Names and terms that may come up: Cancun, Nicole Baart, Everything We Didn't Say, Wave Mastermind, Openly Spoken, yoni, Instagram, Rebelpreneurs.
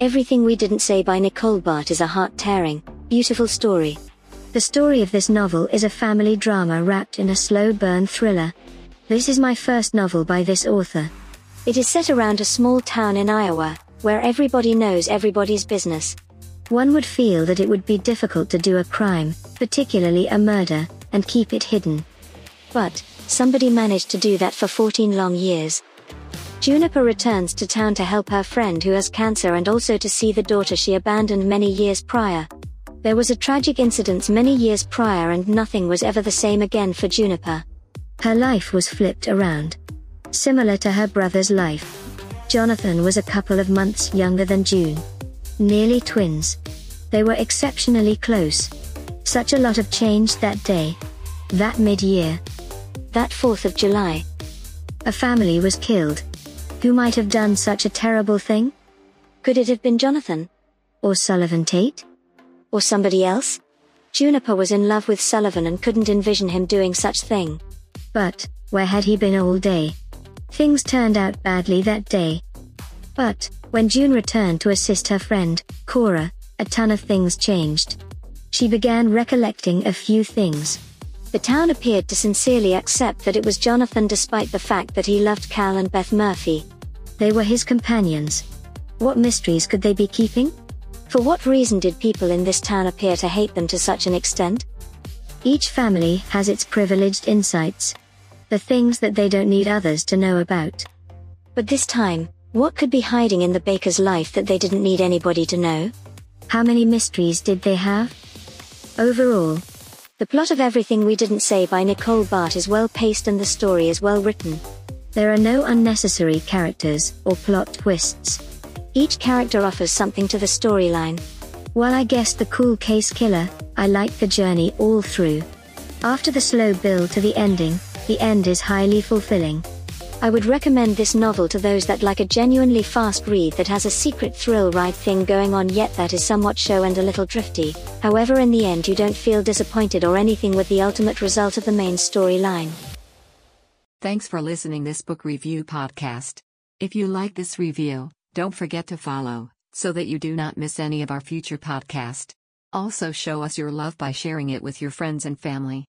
Everything We Didn't Say by Nicole Baart is a heart-tearing, beautiful story. The story of this novel is a family drama wrapped in a slow-burn thriller. This is my first novel by this author. It is set around a small town in Iowa, where everybody knows everybody's business. One would feel that it would be difficult to do a crime, particularly a murder, and keep it hidden. But, somebody managed to do that for 14 long years. Juniper returns to town to help her friend who has cancer and also to see the daughter she abandoned many years prior. There was a tragic incident many years prior and nothing was ever the same again for Juniper. Her life was flipped around. Similar to her brother's life. Jonathan was a couple of months younger than June. Nearly twins. They were exceptionally close. Such a lot of change that day. That mid-year. That 4th of July. A family was killed. Who might have done such a terrible thing? Could it have been Jonathan? Or Sullivan Tate? Or somebody else? Juniper was in love with Sullivan and couldn't envision him doing such thing. But, where had he been all day? Things turned out badly that day. But, when June returned to assist her friend, Cora, a ton of things changed. She began recollecting a few things. The town appeared to sincerely accept that it was Jonathan despite the fact that he loved Cal and Beth Murphy. They were his companions. What mysteries could they be keeping? For what reason did people in this town appear to hate them to such an extent? Each family has its privileged insights. The things that they don't need others to know about. But this time, what could be hiding in the baker's life that they didn't need anybody to know? How many mysteries did they have? Overall, the plot of Everything We Didn't Say by Nicole Baart is well-paced and the story is well-written. There are no unnecessary characters or plot twists. Each character offers something to the storyline. While I guessed the cool case killer, I liked the journey all through. After the slow build to the end is highly fulfilling. I would recommend this novel to those that like a genuinely fast read that has a secret thrill ride thing going on yet that is somewhat show and a little drifty, however in the end you don't feel disappointed or anything with the ultimate result of the main storyline. Thanks for listening this book review podcast. If you like this review, don't forget to follow, so that you do not miss any of our future podcast. Also show us your love by sharing it with your friends and family.